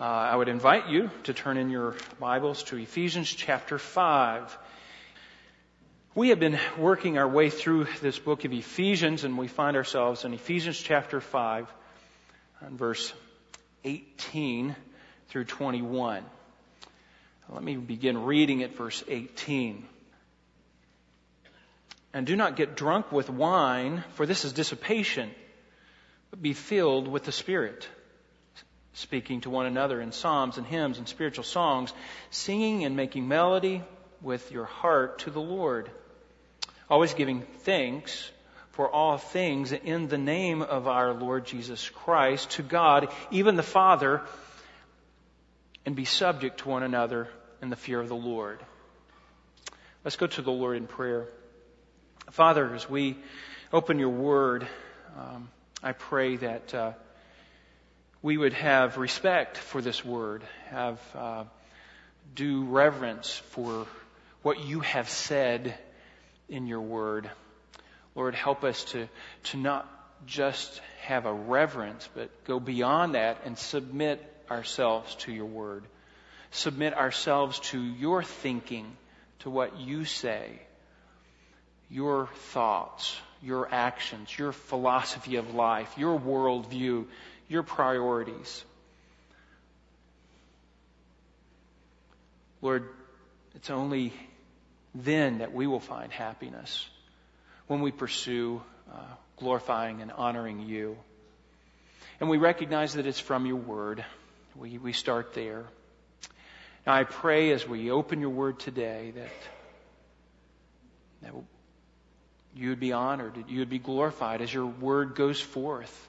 I would invite you to turn in your Bibles to Ephesians chapter 5. We have been working our way through this book of Ephesians, and we find ourselves in Ephesians chapter 5, on verse 18 through 21. Let me begin reading at verse 18. And do not get drunk with wine, for this is dissipation, but be filled with the Spirit, speaking to one another in psalms and hymns and spiritual songs, singing and making melody with your heart to the Lord, always giving thanks for all things in the name of our Lord Jesus Christ to God, even the Father, and be subject to one another in the fear of the Lord. Let's go to the Lord in prayer. Father, as we open your word, I pray that we would have respect for this word, have due reverence for what you have said in your word. Lord, help us to not just have a reverence, but go beyond that and submit ourselves to your word. Submit ourselves to your thinking, to what you say, your thoughts, your actions, your philosophy of life, your worldview, your priorities. Lord, it's only then that we will find happiness, when we pursue glorifying and honoring you. And we recognize that it's from your word. We start there. Now I pray as we open your word today that you would be honored, you would be glorified as your word goes forth,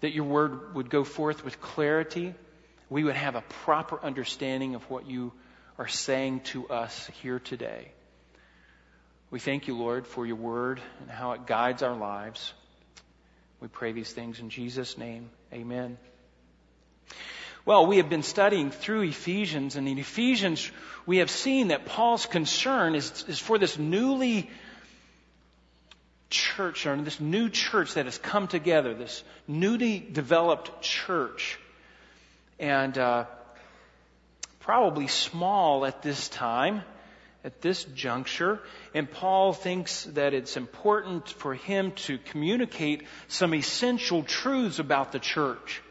that your word would go forth with clarity. We would have a proper understanding of what you are saying to us here today. We thank you, Lord, for your word and how it guides our lives. We pray these things in Jesus' name. Amen. Well, we have been studying through Ephesians, and in Ephesians we have seen that Paul's concern is for this new church that has come together, this newly developed church, and probably small at this time, at this juncture, and Paul thinks that it's important for him to communicate some essential truths about the church.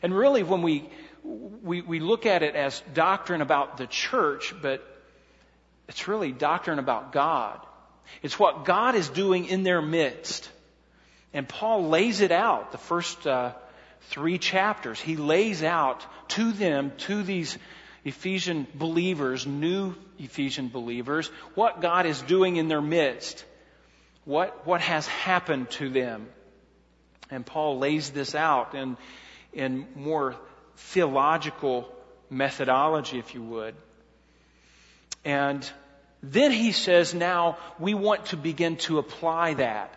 And really, when we look at it as doctrine about the church, but it's really doctrine about God. It's what God is doing in their midst. And Paul lays it out, the first three chapters. He lays out to them, to these Ephesian believers, new Ephesian believers, what God is doing in their midst, what has happened to them. And Paul lays this out in more theological methodology, if you would. And then he says, now we want to begin to apply that.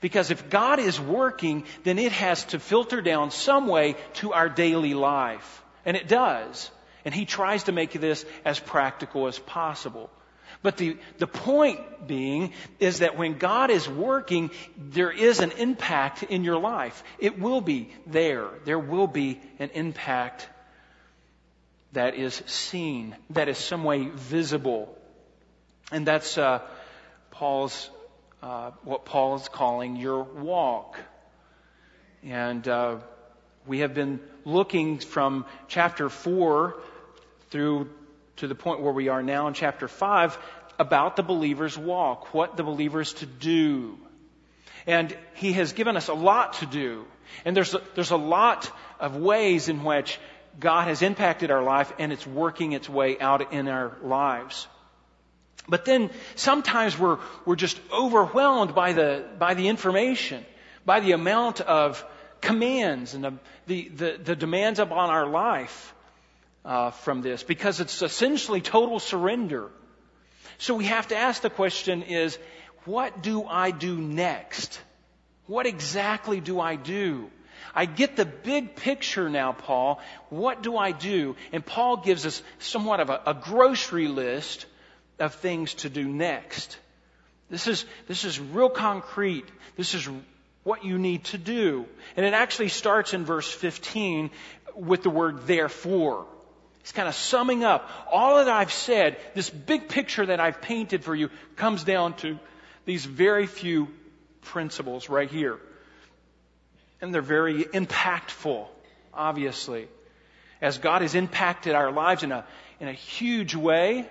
Because if God is working, then it has to filter down some way to our daily life. And it does. And he tries to make this as practical as possible. But the point being is that when God is working, there is an impact in your life. It will be there. There will be an impact that is seen, that is some way visible. And that's what Paul is calling your walk. And we have been looking from chapter 4 through to the point where we are now in chapter 5 about the believer's walk, what the believer is to do. And he has given us a lot to do. And there's a lot of ways in which God has impacted our life and it's working its way out in our lives. But then sometimes we're just overwhelmed by the information, by the amount of commands and the demands upon our life from this, because it's essentially total surrender. So we have to ask the question is, what do I do next? What exactly do I do? I get the big picture now, Paul. What do I do? And Paul gives us somewhat of a grocery list of things to do next. This is real concrete. This is what you need to do. And it actually starts in verse 15 with the word therefore. He's kind of summing up all that I've said. This big picture that I've painted for you comes down to these very few principles right here. And they're very impactful, obviously. As God has impacted our lives in a huge way,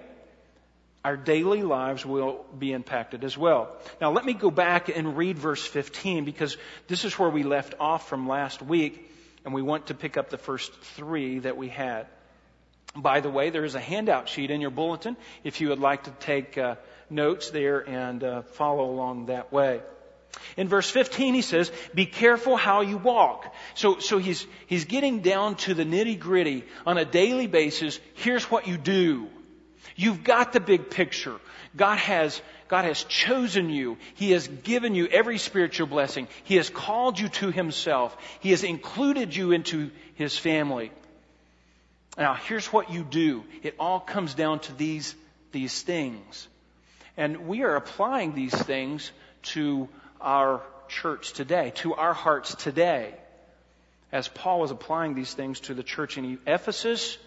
our daily lives will be impacted as well. Now let me go back and read verse 15, because this is where we left off from last week, and we want to pick up the first three that we had. By the way, there is a handout sheet in your bulletin if you would like to take notes there and follow along that way. In verse 15, he says, be careful how you walk. So he's getting down to the nitty-gritty on a daily basis. Here's what you do. You've got the big picture. God has chosen you. He has given you every spiritual blessing. He has called you to himself. He has included you into his family. Now, here's what you do. It all comes down to these things. And we are applying these things to our church today, to our hearts today. As Paul was applying these things to the church in Ephesus,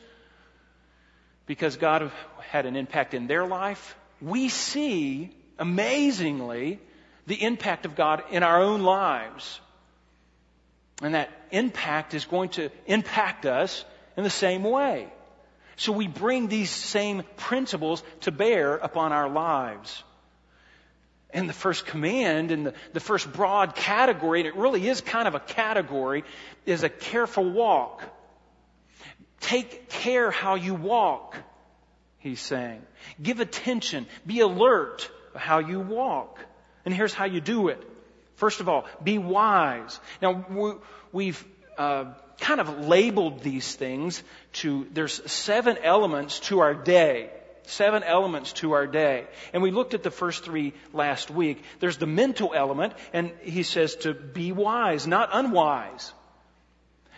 because God had an impact in their life, we see, amazingly, the impact of God in our own lives. And that impact is going to impact us in the same way. So we bring these same principles to bear upon our lives. And the first command, and the first broad category, and it really is kind of a category, is a careful walk. Take care how you walk, he's saying. Give attention. Be alert to how you walk. And here's how you do it. First of all, be wise. Now, we've kind of labeled these things to, there's 7 elements to our day. 7 elements to our day. And we looked at the first 3 last week. There's the mental element, and he says to be wise, not unwise.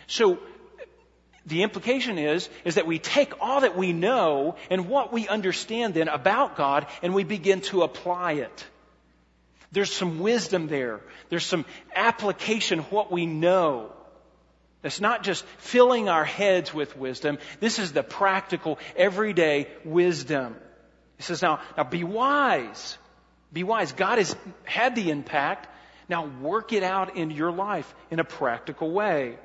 So the implication is that we take all that we know and what we understand then about God, and we begin to apply it. There's some wisdom there. There's some application of what we know. It's not just filling our heads with wisdom. This is the practical, everyday wisdom. He says, now be wise. Be wise. God has had the impact. Now work it out in your life in a practical way.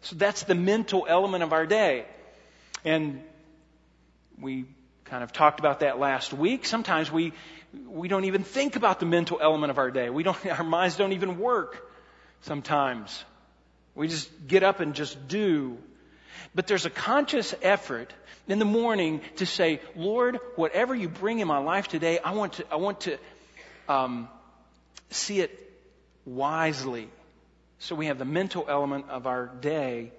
So that's the mental element of our day. And we kind of talked about that last week. Sometimes we don't even think about the mental element of our day. Our minds don't even work sometimes. We just get up and just do. But there's a conscious effort in the morning to say, Lord, whatever you bring in my life today, I want to see it wisely. So we have the mental element of our day,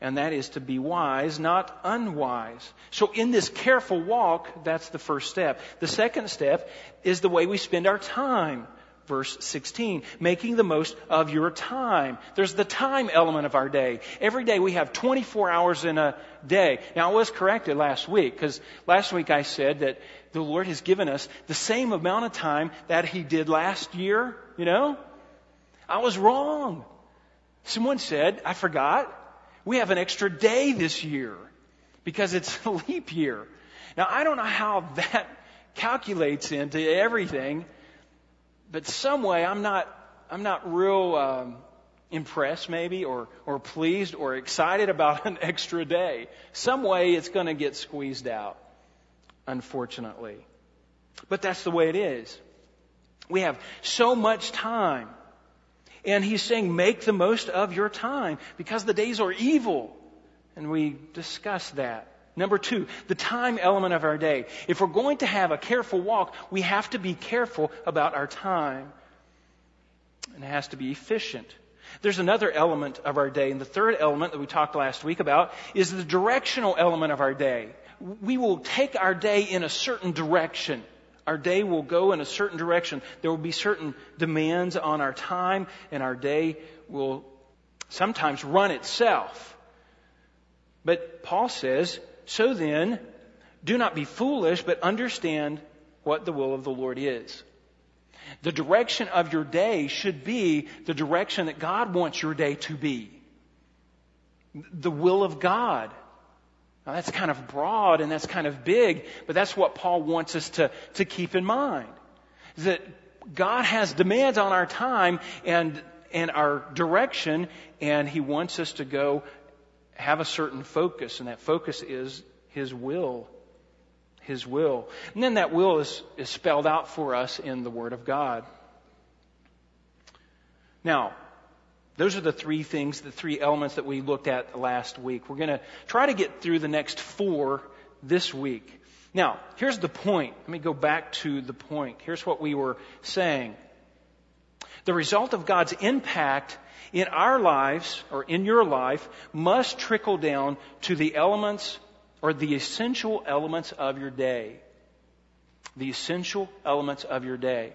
and that is to be wise, not unwise. So in this careful walk, that's the first step. The second step is the way we spend our time. Verse 16, making the most of your time. There's the time element of our day. Every day we have 24 hours in a day. Now I was corrected last week, because last week I said that the Lord has given us the same amount of time that He did last year. You know, I was wrong. Someone said, I forgot, we have an extra day this year because it's a leap year. Now I don't know how that calculates into everything. But some way, I'm not real impressed, maybe, or pleased, or excited about an extra day. Some way, it's going to get squeezed out, unfortunately. But that's the way it is. We have so much time, and he's saying, make the most of your time, because the days are evil, and we discuss that. Number 2, the time element of our day. If we're going to have a careful walk, we have to be careful about our time. And it has to be efficient. There's another element of our day. And the third element that we talked last week about is the directional element of our day. We will take our day in a certain direction. Our day will go in a certain direction. There will be certain demands on our time, and our day will sometimes run itself. But Paul says, so then, do not be foolish, but understand what the will of the Lord is. The direction of your day should be the direction that God wants your day to be. the will of God. Now that's kind of broad and that's kind of big, but that's what Paul wants us to keep in mind. Is that God has demands on our time and our direction, and He wants us to go have a certain focus, and that focus is His will. His will. And then that will is spelled out for us in the Word of God. Now, those are the three things, the three elements that we looked at last week. We're going to try to get through the next four this week. Now, here's the point. Let me go back to the point. Here's what we were saying. The result of God's impact in our lives, or in your life, must trickle down to the elements or the essential elements of your day. The essential elements of your day.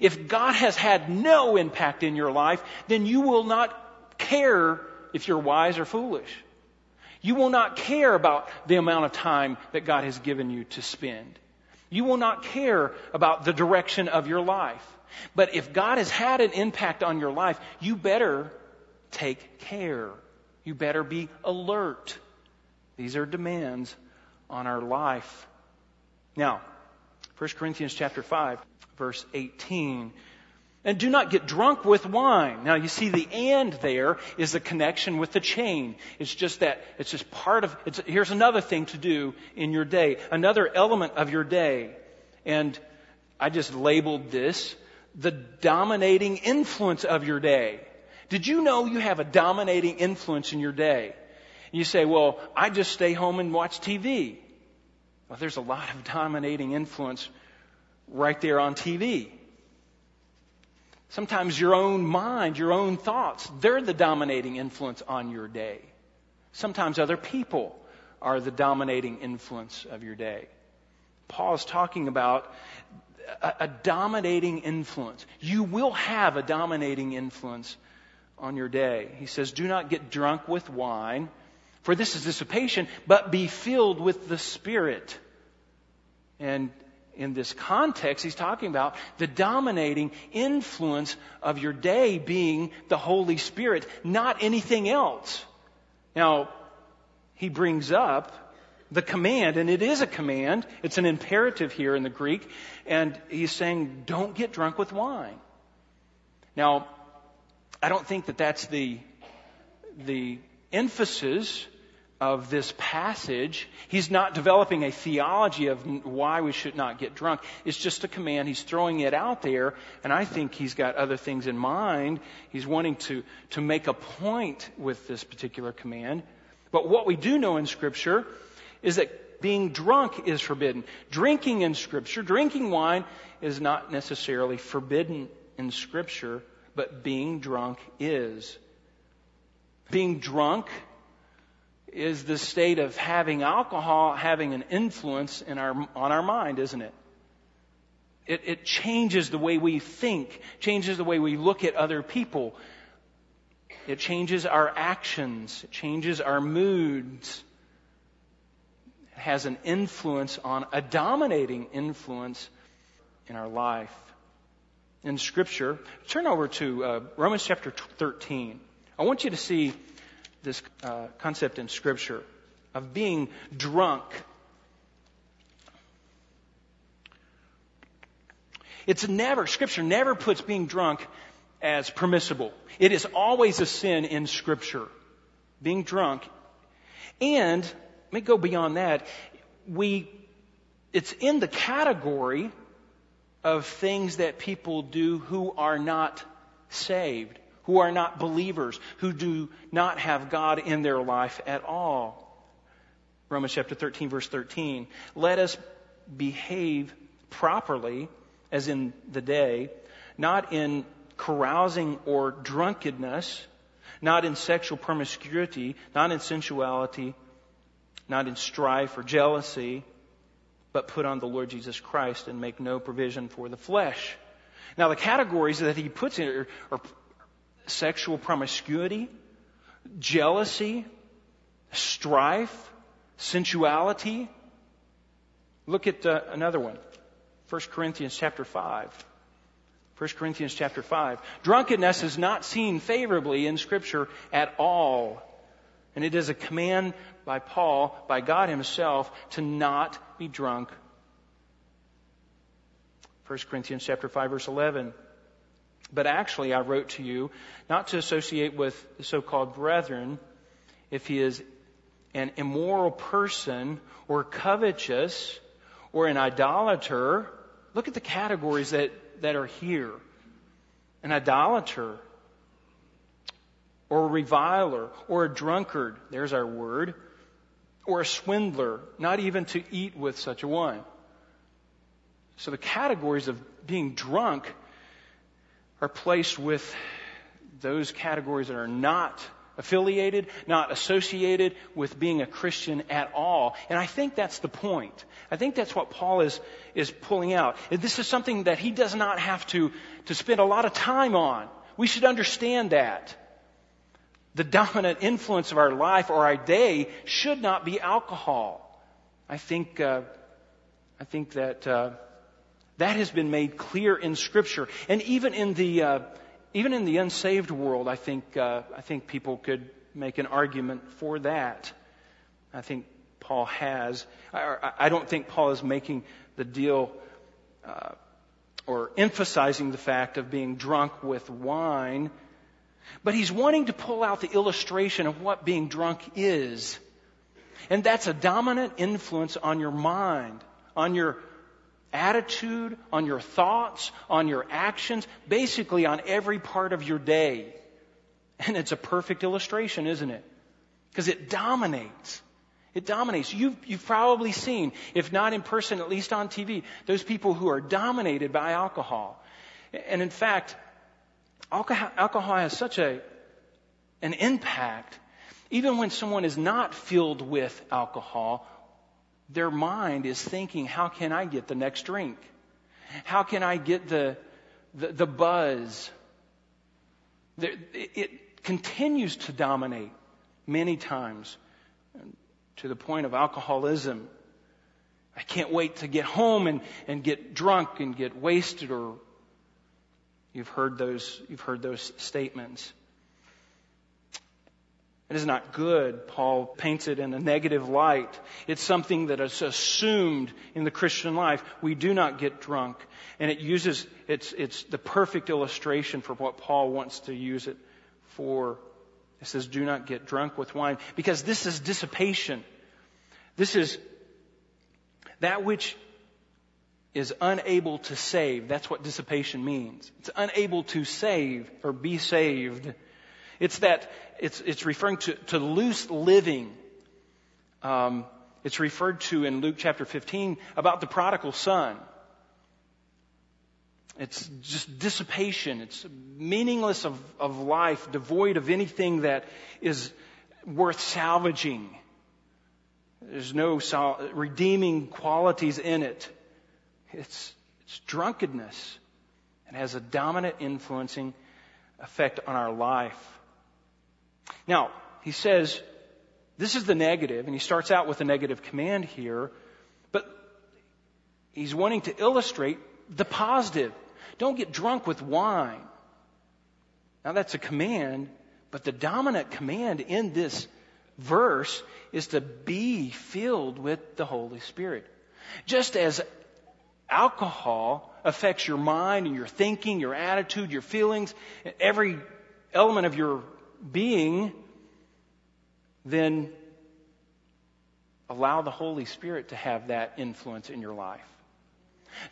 If God has had no impact in your life, then you will not care if you're wise or foolish. You will not care about the amount of time that God has given you to spend. You will not care about the direction of your life. But if God has had an impact on your life, you better take care. You better be alert. These are demands on our life. Now, 1 Corinthians chapter 5, verse 18. And do not get drunk with wine. Now you see the "and" there is the connection with the chain. It's just that, it's just part of, here's another thing to do in your day. Another element of your day. And I just labeled this the dominating influence of your day. Did you know you have a dominating influence in your day? You say, well, I just stay home and watch TV. Well, there's a lot of dominating influence right there on TV. Sometimes your own mind, your own thoughts, they're the dominating influence on your day. Sometimes other people are the dominating influence of your day. Paul is talking about a dominating influence. You will have a dominating influence on your day. He says, do not get drunk with wine, for this is dissipation, but be filled with the Spirit. And in this context, he's talking about the dominating influence of your day being the Holy Spirit, not anything else. Now, he brings up the command, and it is a command. It's an imperative here in the Greek, and he's saying, don't get drunk with wine. Now, I don't think that that's the emphasis of this passage. He's not developing a theology of why we should not get drunk. It's just a command. He's throwing it out there, and I think he's got other things in mind. He's wanting to make a point with this particular command. But what we do know in Scripture is that being drunk is forbidden. Drinking in Scripture, drinking wine, is not necessarily forbidden in Scripture, but being drunk is. Being drunk is the state of having alcohol, having an influence on our mind, isn't it? It changes the way we think, changes the way we look at other people. It changes our actions, it changes our moods. It has an influence on, a dominating influence in our life. In Scripture, turn over to Romans chapter 13. I want you to see this concept in Scripture of being drunk. Scripture never puts being drunk as permissible. It is always a sin in Scripture, being drunk. And let me go beyond that. It's in the category of things that people do who are not saved, who are not believers, who do not have God in their life at all. Romans chapter 13, verse 13. Let us behave properly as in the day, not in carousing or drunkenness, not in sexual promiscuity, not in sensuality, not in strife or jealousy, but put on the Lord Jesus Christ and make no provision for the flesh. Now the categories that he puts in are sexual promiscuity, jealousy, strife, sensuality. Look at another one. 1 Corinthians chapter 5. 1 Corinthians chapter 5. Drunkenness is not seen favorably in Scripture at all. And it is a command by Paul, by God himself, to not be drunk. 1 Corinthians chapter 5, verse 11. But actually I wrote to you not to associate with the so-called brethren if he is an immoral person or covetous or an idolater. Look at the categories that are here. An idolater or a reviler or a drunkard. There's our word. Or a swindler. Not even to eat with such a one. So the categories of being drunk are placed with those categories that are not affiliated, not associated with being a Christian at all. And I think that's the point. I think that's what Paul is pulling out. This is something that he does not have to spend a lot of time on. We should understand that. The dominant influence of our life or our day should not be alcohol. I think that that has been made clear in Scripture, and even in the unsaved world, I think people could make an argument for that. I think Paul has. I don't think Paul is making the deal or emphasizing the fact of being drunk with wine, but he's wanting to pull out the illustration of what being drunk is, and that's a dominant influence on your mind, on your attitude, on your thoughts, on your actions, basically on every part of your day. And it's a perfect illustration, isn't it? Because it dominates. It dominates. You've probably seen, if not in person, at least on TV, those people who are dominated by alcohol. And in fact, alcohol has such an impact. Even when someone is not filled with alcohol, their mind is thinking, how can I get the next drink? How can I get the buzz? It continues to dominate many times to the point of alcoholism. I can't wait to get home and get drunk and get wasted, or you've heard those statements. It is not good. Paul paints it in a negative light. It's something that is assumed in the Christian life. We do not get drunk. And it uses, it's the perfect illustration for what Paul wants to use it for. It says, do not get drunk with wine, because this is dissipation. This is that which is unable to save. That's what dissipation means. It's unable to save or be saved. It's that it's referring to loose living. It's referred to in Luke chapter 15 about the prodigal son. It's just dissipation. It's meaningless of life, devoid of anything that is worth salvaging. There's no redeeming qualities in it. It's drunkenness. It has a dominant influencing effect on our life. Now, he says, this is the negative, and he starts out with a negative command here, but he's wanting to illustrate the positive. Don't get drunk with wine. Now, that's a command, but the dominant command in this verse is to be filled with the Holy Spirit. Just as alcohol affects your mind and your thinking, your attitude, your feelings, every element of your being, then allow the Holy Spirit to have that influence in your life.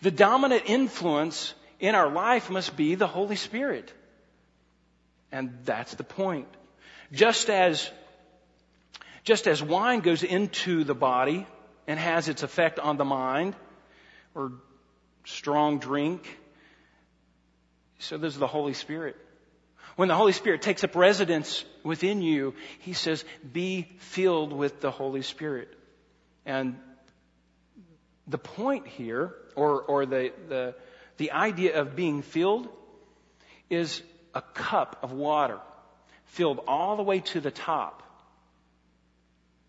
The dominant influence in our life must be the Holy Spirit. And that's the point. Just as wine goes into the body and has its effect on the mind, or strong drink, so does the Holy Spirit. When the Holy Spirit takes up residence within you, he says, be filled with the Holy Spirit. And the point here, or the idea of being filled, is a cup of water filled all the way to the top.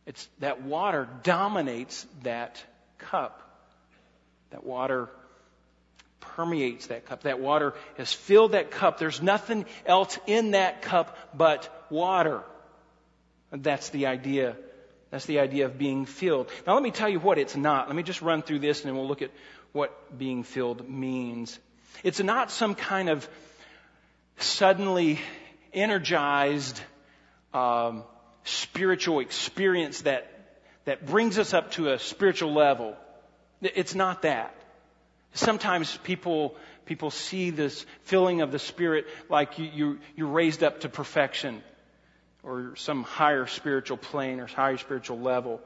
It's that water dominates that cup. That water permeates that cup. That water has filled that cup. There's nothing else in that cup but water. That's the idea of being filled. Now let me tell you what it's not. Let me just run through this and then we'll look at what being filled means. It's not some kind of suddenly energized spiritual experience that brings us up to a spiritual level. It's not that. Sometimes people see this filling of the Spirit like you're raised up to perfection or some higher spiritual plane or higher spiritual level.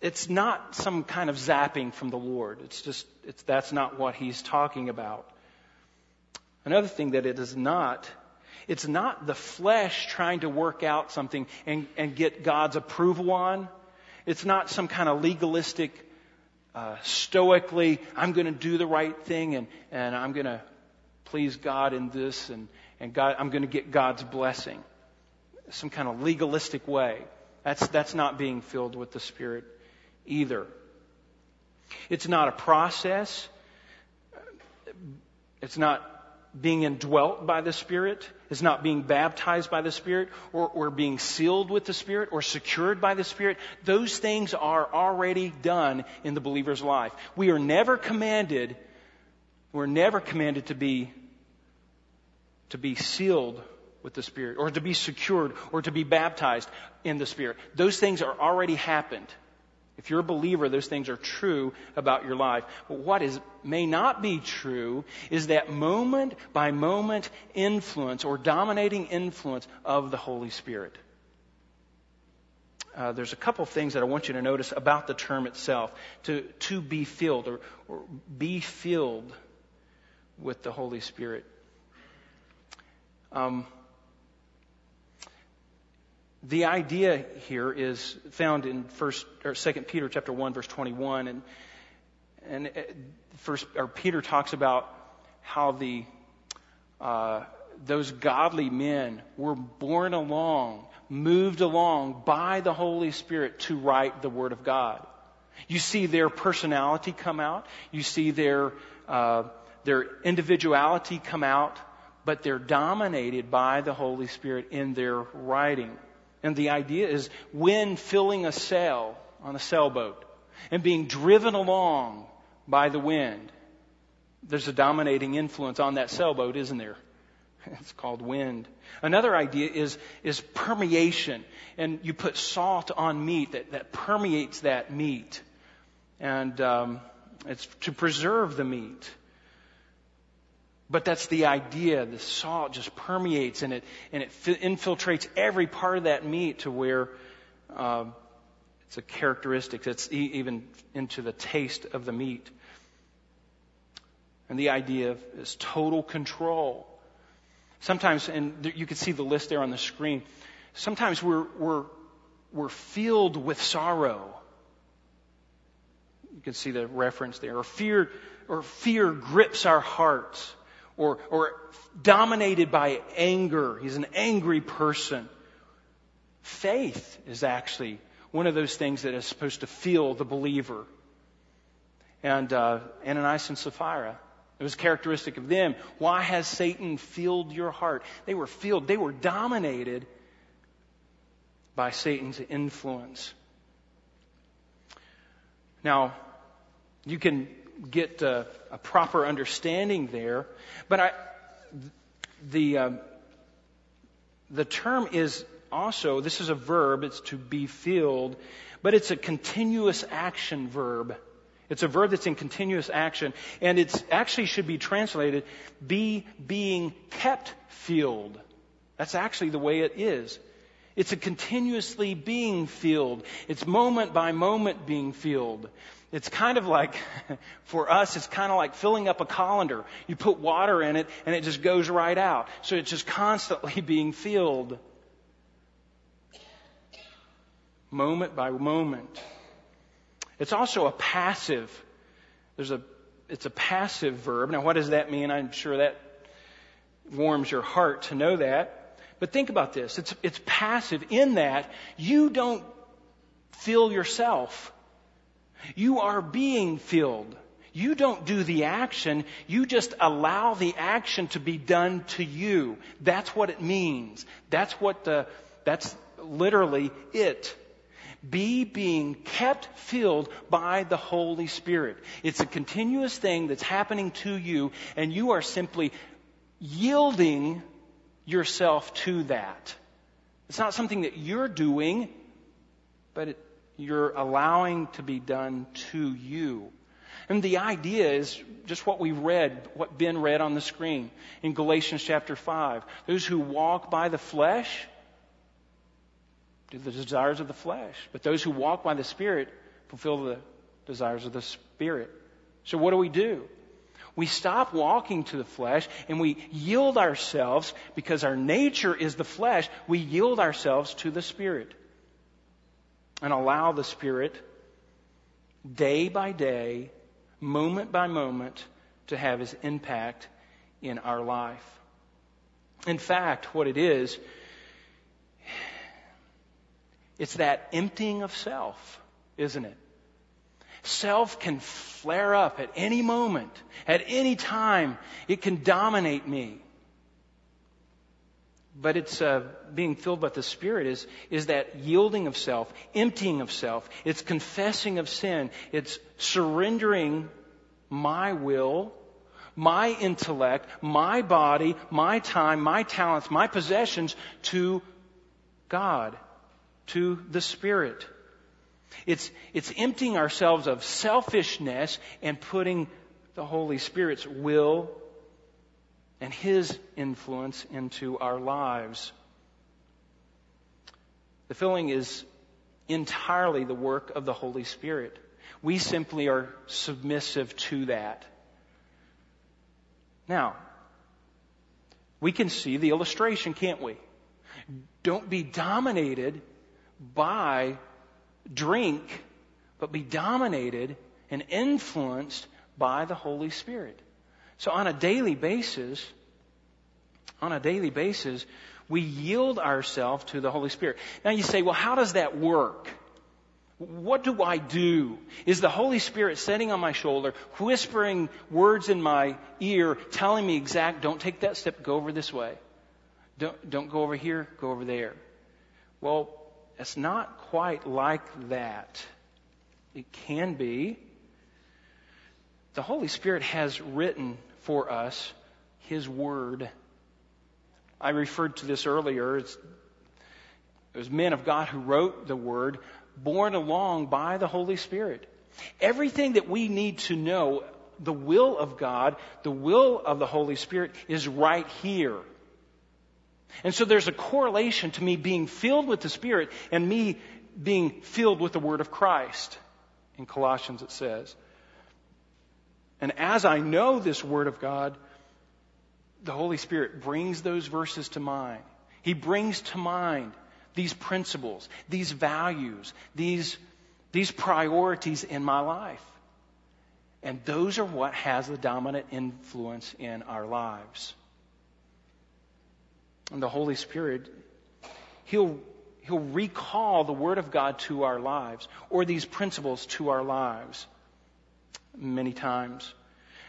It's not some kind of zapping from the Lord. That's not what he's talking about. Another thing that it is not, it's not the flesh trying to work out something and get God's approval on. It's not some kind of legalistic, stoically, I'm going to do the right thing and I'm going to please God in this and God, I'm going to get God's blessing. Some kind of legalistic way. That's not being filled with the Spirit either. It's not a process. It's not being indwelt by the Spirit. It's not being baptized by the Spirit or being sealed with the Spirit or secured by the Spirit. Those things are already done in the believer's life. We're never commanded to be sealed with the Spirit or to be secured or to be baptized in the Spirit. Those things are already happened. If you're a believer, those things are true about your life. But what may not be true is that moment by moment influence or dominating influence of the Holy Spirit. There's a couple of things that I want you to notice about the term itself. To be filled or be filled with the Holy Spirit. The idea here is found in 2 Peter chapter 1 verse 21, and Peter talks about how those godly men were moved along by the Holy Spirit to write the Word of God. You see their personality come out, you see their individuality come out, but they're dominated by the Holy Spirit in their writing. And the idea is when filling a sail on a sailboat and being driven along by the wind, there's a dominating influence on that sailboat, isn't there? It's called wind. Another idea is permeation. And you put salt on meat that permeates that meat. And it's to preserve the meat. But that's the idea. The salt just permeates and it infiltrates every part of that meat to where it's a characteristic that's even into the taste of the meat. And the idea is total control. Sometimes, and you can see the list there on the screen. Sometimes we're filled with sorrow. You can see the reference there. Or fear grips our hearts. Or dominated by anger. He's an angry person. Faith is actually one of those things that is supposed to fill the believer. And Ananias and Sapphira, it was characteristic of them. Why has Satan filled your heart? They were filled. They were dominated by Satan's influence. Now, you can get a proper understanding there, but the term is also, this is a verb, it's to be filled, but it's a continuous action verb. It's a verb that's in continuous action, and it's actually should be translated, be being kept filled. That's actually the way it is. It's a continuously being filled. It's moment by moment being filled. It's kind of like, for us, it's kind of like filling up a colander. You put water in it, and it just goes right out. So it's just constantly being filled. Moment by moment. It's also a passive. It's a passive verb. Now, what does that mean? I'm sure that warms your heart to know that. But think about this. It's passive in that you don't fill yourself. You are being filled. You don't do the action. You just allow the action to be done to you. That's what it means. That's literally it. Be being kept filled by the Holy Spirit. It's a continuous thing that's happening to you, and you are simply yielding yourself to that. It's not something that you're doing, but you're allowing to be done to you. And the idea is just what we read, what Ben read on the screen in Galatians chapter 5. Those who walk by the flesh do the desires of the flesh, but those who walk by the Spirit fulfill the desires of the Spirit. So what do? We stop walking to the flesh and we yield ourselves, because our nature is the flesh, we yield ourselves to the Spirit and allow the Spirit day by day, moment by moment, to have his impact in our life. In fact, what it is, it's that emptying of self, isn't it? Self can flare up at any moment, at any time. It can dominate me. But it's being filled by the Spirit is that yielding of self, emptying of self. It's confessing of sin. It's surrendering my will, my intellect, my body, my time, my talents, my possessions to God, to the Spirit. It's emptying ourselves of selfishness and putting the Holy Spirit's will and his influence into our lives. The filling is entirely the work of the Holy Spirit. We simply are submissive to that. Now, we can see the illustration, can't we? Don't be dominated by drink, but be dominated and influenced by the Holy Spirit. So on a daily basis, we yield ourselves to the Holy Spirit. Now you say, well, how does that work? What do I do? Is the Holy Spirit sitting on my shoulder, whispering words in my ear, telling me don't take that step, go over this way. Don't go over here, go over there. Well, it's not quite like that. It can be. The Holy Spirit has written for us his word. I referred to this earlier. It was men of God who wrote the word, borne along by the Holy Spirit. Everything that we need to know, the will of God, the will of the Holy Spirit, is right here. And so there's a correlation to me being filled with the Spirit and me being filled with the word of Christ. In Colossians it says, and as I know this word of God, the Holy Spirit brings those verses to mind. He brings to mind these principles, these values, these priorities in my life. And those are what has the dominant influence in our lives. And the Holy Spirit, He'll recall the word of God to our lives, or these principles to our lives, many times.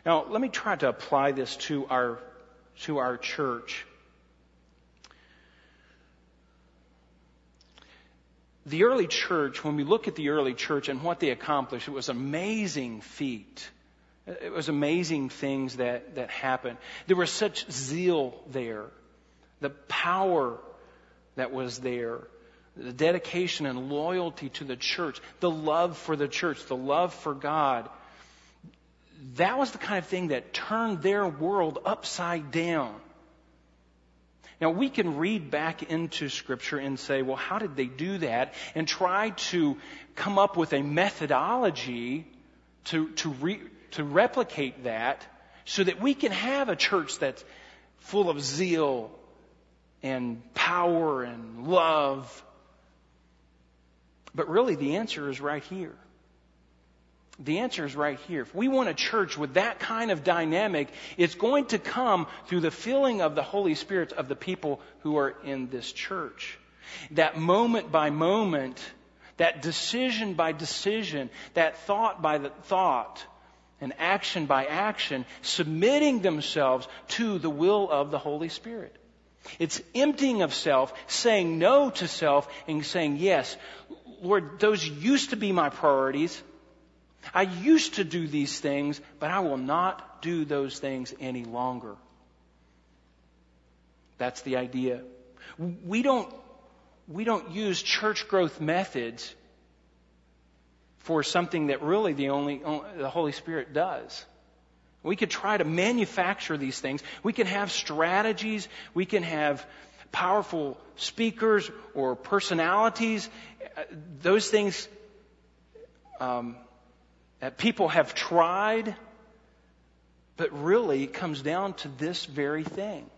Now, let me try to apply this to our church. The early church, when we look at the early church and what they accomplished, it was an amazing feat. It was amazing things that happened. There was such zeal there. The power that was there, the dedication and loyalty to the church, the love for the church, the love for God. That was the kind of thing that turned their world upside down. Now, we can read back into Scripture and say, well, how did they do that? And try to come up with a methodology to replicate that so that we can have a church that's full of zeal and power and love. But really, the answer is right here. The answer is right here. If we want a church with that kind of dynamic, it's going to come through the filling of the Holy Spirit of the people who are in this church. That moment by moment, that decision by decision, that thought by thought, and action by action, submitting themselves to the will of the Holy Spirit. It's emptying of self, saying no to self, and saying, yes, Lord, those used to be my priorities. I used to do these things, but I will not do those things any longer. That's the idea. We don't use church growth methods for something that really the Holy Spirit does. We could try to manufacture these things. We can have strategies. We can have powerful speakers or personalities. Those things that people have tried, but really it comes down to this very thing.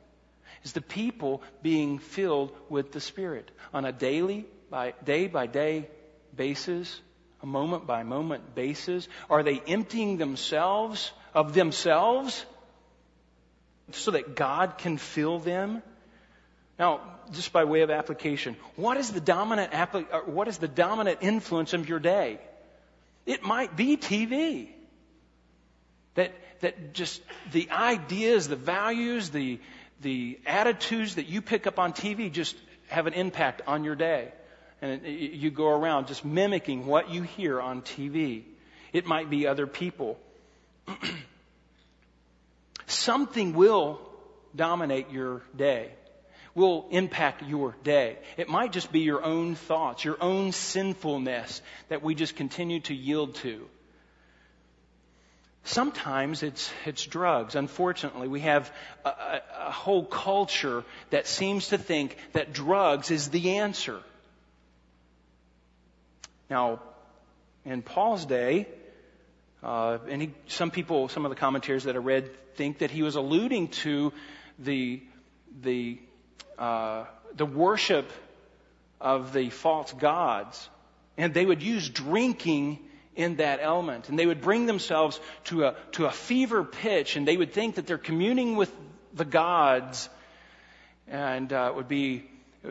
Is the people being filled with the Spirit on a day by day basis, a moment by moment basis? Are they emptying themselves of themselves so that God can fill them? Now, just by way of application, what is the dominant influence of your day? It might be TV. That just the ideas, the values, the attitudes that you pick up on TV just have an impact on your day. And you go around just mimicking what you hear on TV. It might be other people. Something will dominate your day, will impact your day. It might just be your own thoughts, your own sinfulness that we just continue to yield to. Sometimes it's drugs. Unfortunately, we have a whole culture that seems to think that drugs is the answer. Now, in Paul's day, some of the commentators that I read think that he was alluding to the worship of the false gods, and they would use drinking in that element, and they would bring themselves to a fever pitch, and they would think that they're communing with the gods, and it would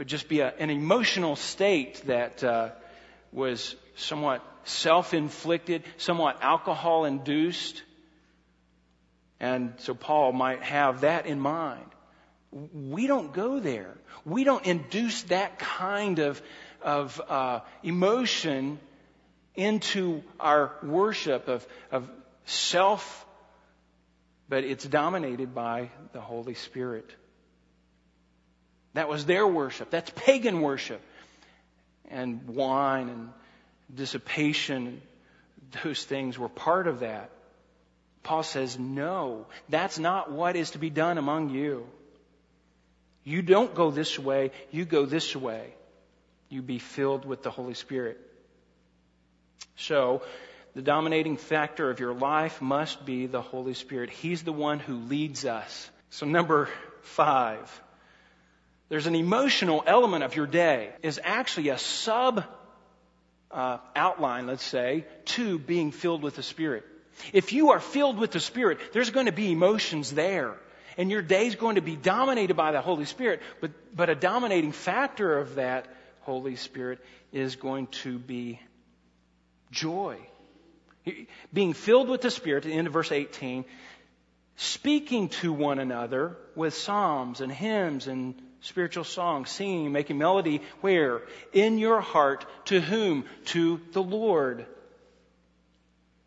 just be an emotional state that was somewhat self-inflicted, somewhat alcohol-induced. And so Paul might have that in mind. We don't go there. We don't induce that kind of emotion into our worship of self, but it's dominated by the Holy Spirit. That was their worship. That's pagan worship. And wine and dissipation, those things were part of that. Paul says, no, that's not what is to be done among you. You don't go this way, you go this way. You be filled with the Holy Spirit. So, the dominating factor of your life must be the Holy Spirit. He's the one who leads us. So, number 5. There's an emotional element of your day. Is actually a outline, let's say, to being filled with the Spirit. If you are filled with the Spirit, there's going to be emotions there. And your day's going to be dominated by the Holy Spirit. But a dominating factor of that Holy Spirit is going to be joy. Being filled with the Spirit, at the end of verse 18, speaking to one another with psalms and hymns and spiritual songs, singing, making melody, where? In your heart, to whom? To the Lord.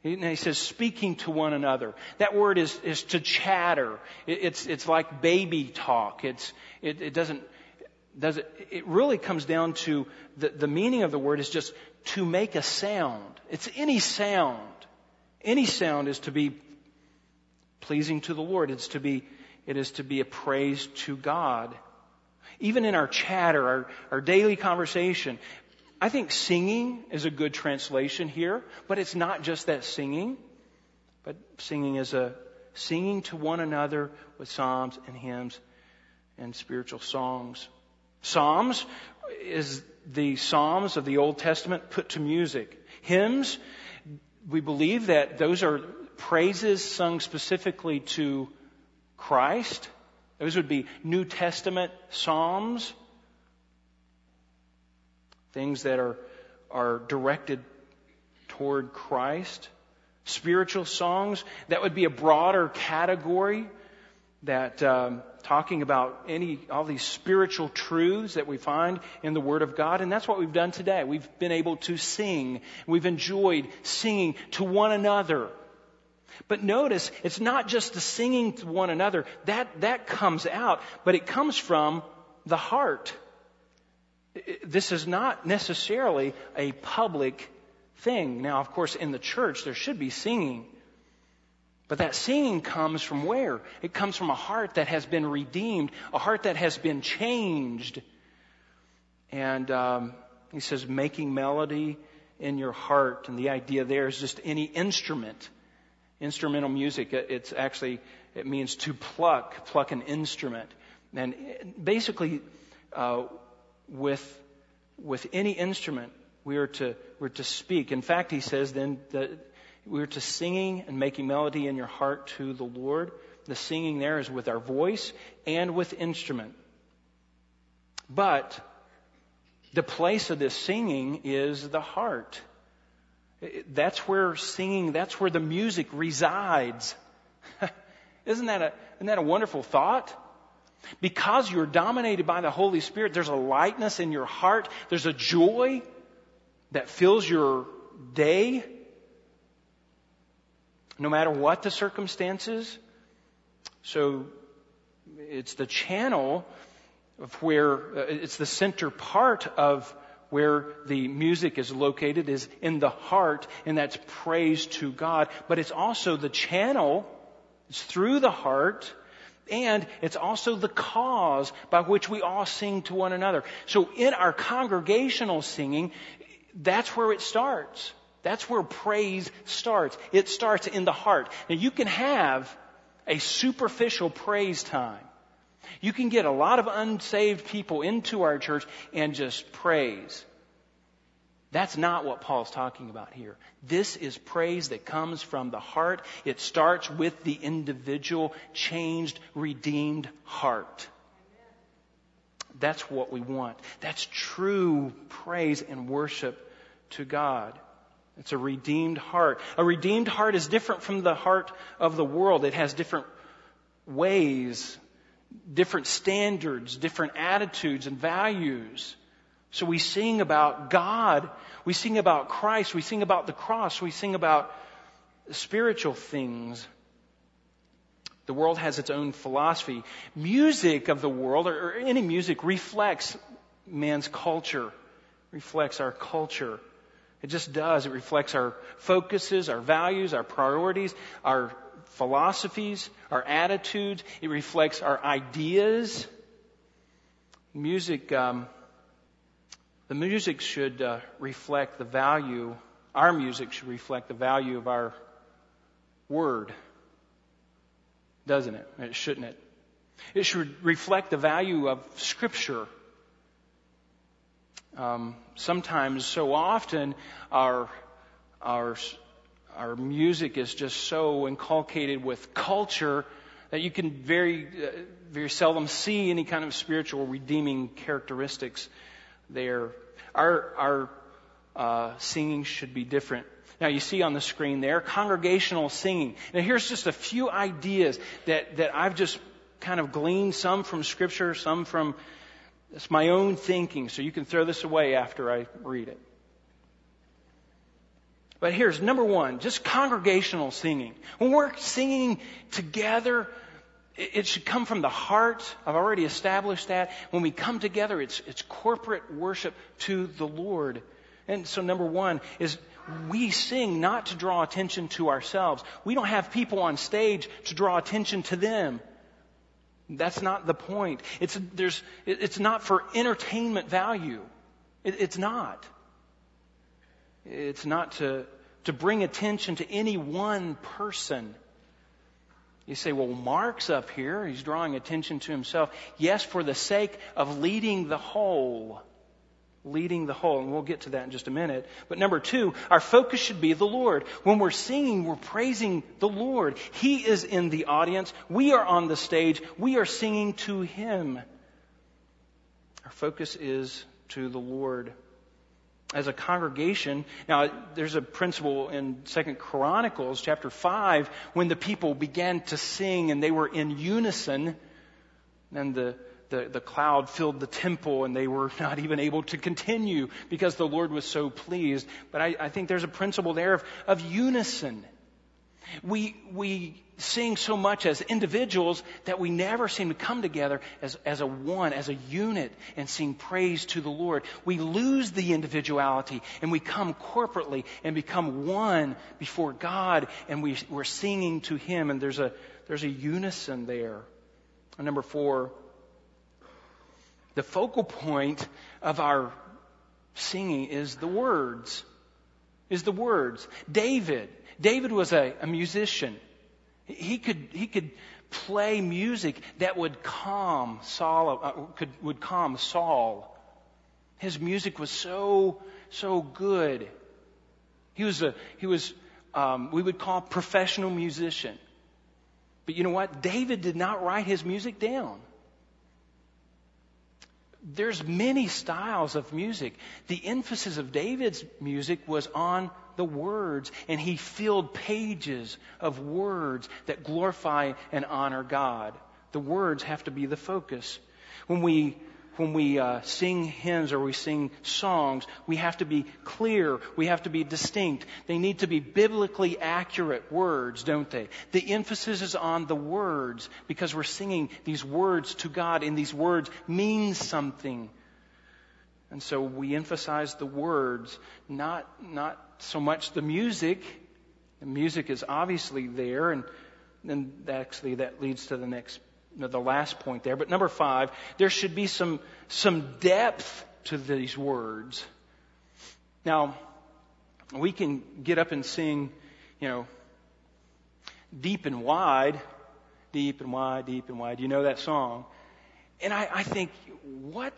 And he says, speaking to one another. That word is to chatter. It's like baby talk. It really comes down to the meaning of the word is just to make a sound. It's any sound. Any sound is to be pleasing to the Lord. It is to be a praise to God. Even in our chatter, our daily conversation, I think singing is a good translation here, but it's not just that singing. But singing is singing to one another with psalms and hymns and spiritual songs. Psalms is the Psalms of the Old Testament put to music. Hymns, we believe that those are praises sung specifically to Christ. Those would be New Testament psalms, things that are directed toward Christ. Spiritual songs, that would be a broader category. that talking about all these spiritual truths that we find in the Word of God. And that's what we've done today. We've been able to sing. We've enjoyed singing to one another. But notice, it's not just the singing to one another. That comes out, but it comes from the heart. This is not necessarily a public thing. Now, of course, in the church, there should be singing. But that singing comes from where? It comes from a heart that has been redeemed, a heart that has been changed. And he says, making melody in your heart. And the idea there is just any instrument. Instrumental music, it means to pluck an instrument. And basically, with any instrument, we're to speak. In fact, he says then that we're to singing and making melody in your heart to the Lord. The singing there is with our voice and with instrument. But the place of this singing is the heart. That's where singing, that's where the music resides. Isn't that a wonderful thought? Because you're dominated by the Holy Spirit, there's a lightness in your heart. There's a joy that fills your day. No matter what the circumstances. So it's the channel of where, it's the center part of where the music is located is in the heart, and that's praise to God. But it's also the channel, it's through the heart, and it's also the cause by which we all sing to one another. So in our congregational singing, that's where it starts. That's where praise starts. It starts in the heart. Now you can have a superficial praise time. You can get a lot of unsaved people into our church and just praise. That's not what Paul's talking about here. This is praise that comes from the heart. It starts with the individual changed, redeemed heart. That's what we want. That's true praise and worship to God. It's a redeemed heart. A redeemed heart is different from the heart of the world. It has different ways, different standards, different attitudes and values. So we sing about God. We sing about Christ. We sing about the cross. We sing about spiritual things. The world has its own philosophy. Music of the world, or any music, reflects man's culture, reflects our culture. It just does. It reflects our focuses, our values, our priorities, our philosophies, our attitudes. It reflects our ideas. Music, the music should reflect the value. Our music should reflect the value of our word, doesn't it? Shouldn't it? It should reflect the value of Scripture. Sometimes, so often, our music is just so inculcated with culture that you can very seldom see any kind of spiritual redeeming characteristics there. Our singing should be different. Now you see on the screen there, congregational singing. Now here's just a few ideas that I've just kind of gleaned, some from Scripture, some from it's my own thinking, so you can throw this away after I read it. But here's number one, just congregational singing. When we're singing together, it should come from the heart. I've already established that. When we come together, it's corporate worship to the Lord. And so number one is we sing not to draw attention to ourselves. We don't have people on stage to draw attention to them. That's not the point. It's not for entertainment value. It's not. It's not to bring attention to any one person. You say, well, Mark's up here. He's drawing attention to himself. Yes, for the sake of leading the whole. Leading the whole. And we'll get to that in just a minute. But number two, our focus should be the Lord. When we're singing, we're praising the Lord. He is in the audience. We are on the stage. We are singing to Him. Our focus is to the Lord. as a congregation. Now, there's a principle in 2 Chronicles chapter 5 when the people began to sing and they were in unison, and the cloud filled the temple and they were not even able to continue because the Lord was so pleased. But I think there's a principle there of unison. We sing so much as individuals that we never seem to come together as a one, as a unit, and sing praise to the Lord. We lose the individuality and we come corporately and become one before God, and we're singing to Him, and there's a unison there. And number 4, the focal point of our singing is the words. David was a musician. He could play music that would calm Saul. His music was so good. He was we would call professional musician. But you know what? David did not write his music down. There's many styles of music. The emphasis of David's music was on the words, and he filled pages of words that glorify and honor God. The words have to be the focus. When we sing hymns or we sing songs, we have to be clear. We have to be distinct. They need to be biblically accurate words, don't they? The emphasis is on the words because we're singing these words to God, and these words mean something. And so we emphasize the words, not so much the music. The music is obviously there, and then actually that leads to the last point there. But number 5, there should be some depth to these words. Now, we can get up and sing, deep and wide. You know that song. And I think, what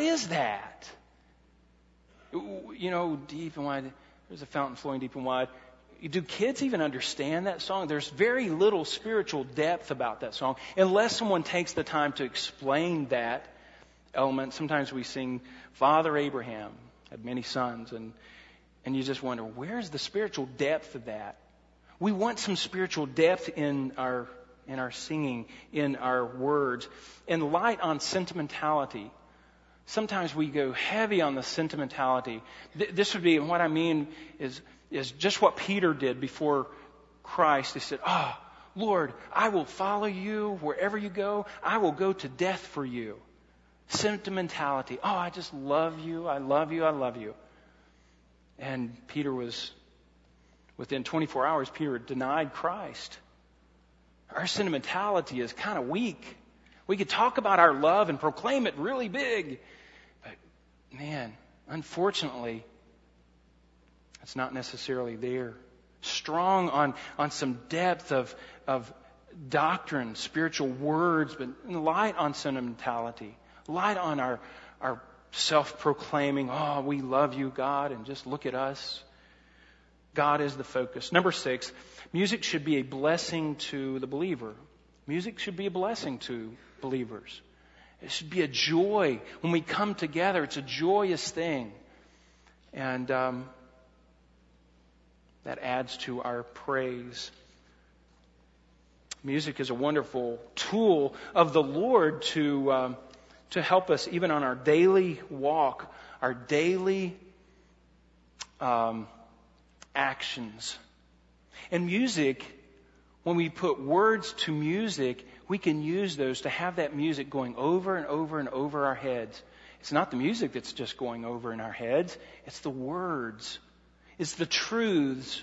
is that? Deep and wide, there's a fountain flowing deep and wide. Do kids even understand that song? There's very little spiritual depth about that song unless someone takes the time to explain that element. Sometimes we sing, Father Abraham had many sons, and you just wonder, where's the spiritual depth of that? We want some spiritual depth in our singing, in our words. And light on sentimentality. Sometimes we go heavy on the sentimentality. This would be, and what I mean is just what Peter did before Christ. He said, Lord, I will follow you wherever you go. I will go to death for you. Sentimentality. I just love you. I love you. I love you. And Peter was, within 24 hours, Peter denied Christ. Our sentimentality is kind of weak. We could talk about our love and proclaim it really big. But, man, unfortunately, it's not necessarily there. Strong on some depth of doctrine, spiritual words, but light on sentimentality. Light on our self-proclaiming, we love you, God, and just look at us. God is the focus. Number 6, music should be a blessing to the believer. Music should be a blessing to believers. It should be a joy. When we come together, it's a joyous thing. And that adds to our praise. Music is a wonderful tool of the Lord to help us even on our daily walk, our daily actions. And music, when we put words to music, we can use those to have that music going over and over and over our heads. It's not the music that's just going over in our heads. It's the words. It's the truths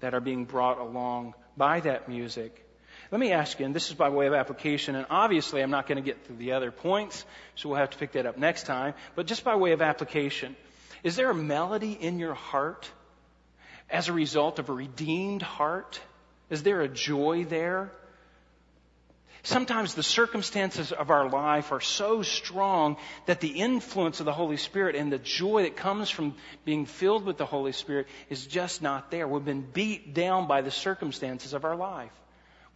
that are being brought along by that music. Let me ask you, and this is by way of application, and obviously I'm not going to get through the other points, so we'll have to pick that up next time, but just by way of application, is there a melody in your heart as a result of a redeemed heart? Is there a joy there? Sometimes the circumstances of our life are so strong that the influence of the Holy Spirit and the joy that comes from being filled with the Holy Spirit is just not there. We've been beat down by the circumstances of our life.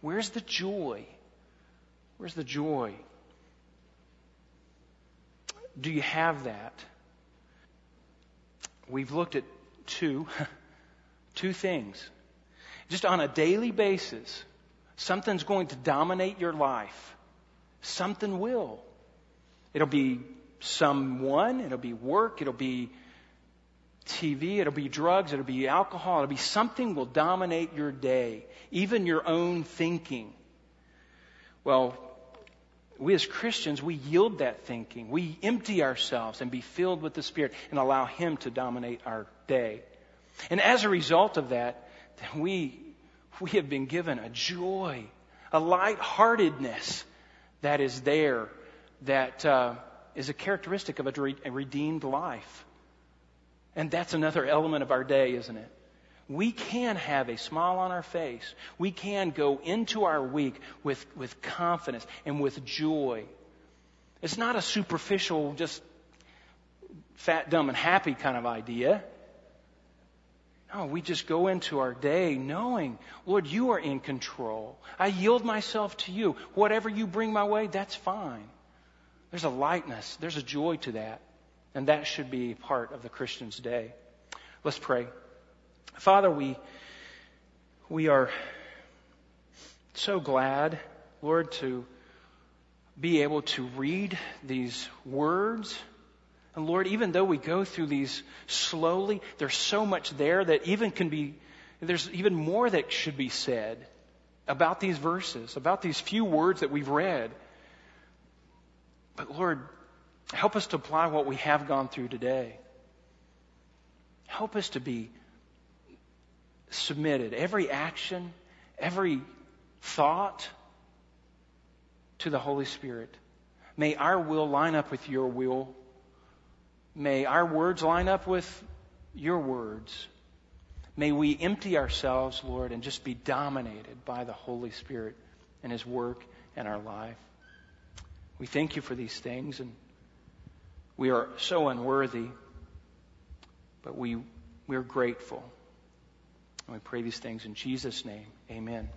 Where's the joy? Where's the joy? Do you have that? We've looked at two things. Just on a daily basis, something's going to dominate your life. Something will. It'll be someone, it'll be work, it'll be TV, it'll be drugs, it'll be alcohol, it'll be something will dominate your day, even your own thinking. Well, we as Christians, we yield that thinking. We empty ourselves and be filled with the Spirit and allow Him to dominate our day. And as a result of that, we have been given a joy, a lightheartedness that is there, that is a characteristic of a redeemed life. And that's another element of our day, isn't it? We can have a smile on our face. We can go into our week with confidence and with joy. It's not a superficial, just fat, dumb, and happy kind of idea. No, we just go into our day knowing, Lord, you are in control. I yield myself to you. Whatever you bring my way, that's fine. There's a lightness. There's a joy to that. And that should be part of the Christian's day. Let's pray. Father, we are so glad, Lord, to be able to read these words. And Lord, even though we go through these slowly, there's so much there that there's even more that should be said about these verses, about these few words that we've read. But Lord, help us to apply what we have gone through today. Help us to be submitted, every action, every thought, to the Holy Spirit. May our will line up with your will. May our words line up with your words. May we empty ourselves, Lord, and just be dominated by the Holy Spirit and His work in our life. We thank you for these things, and we are so unworthy, but we're grateful. And we pray these things in Jesus' name. Amen.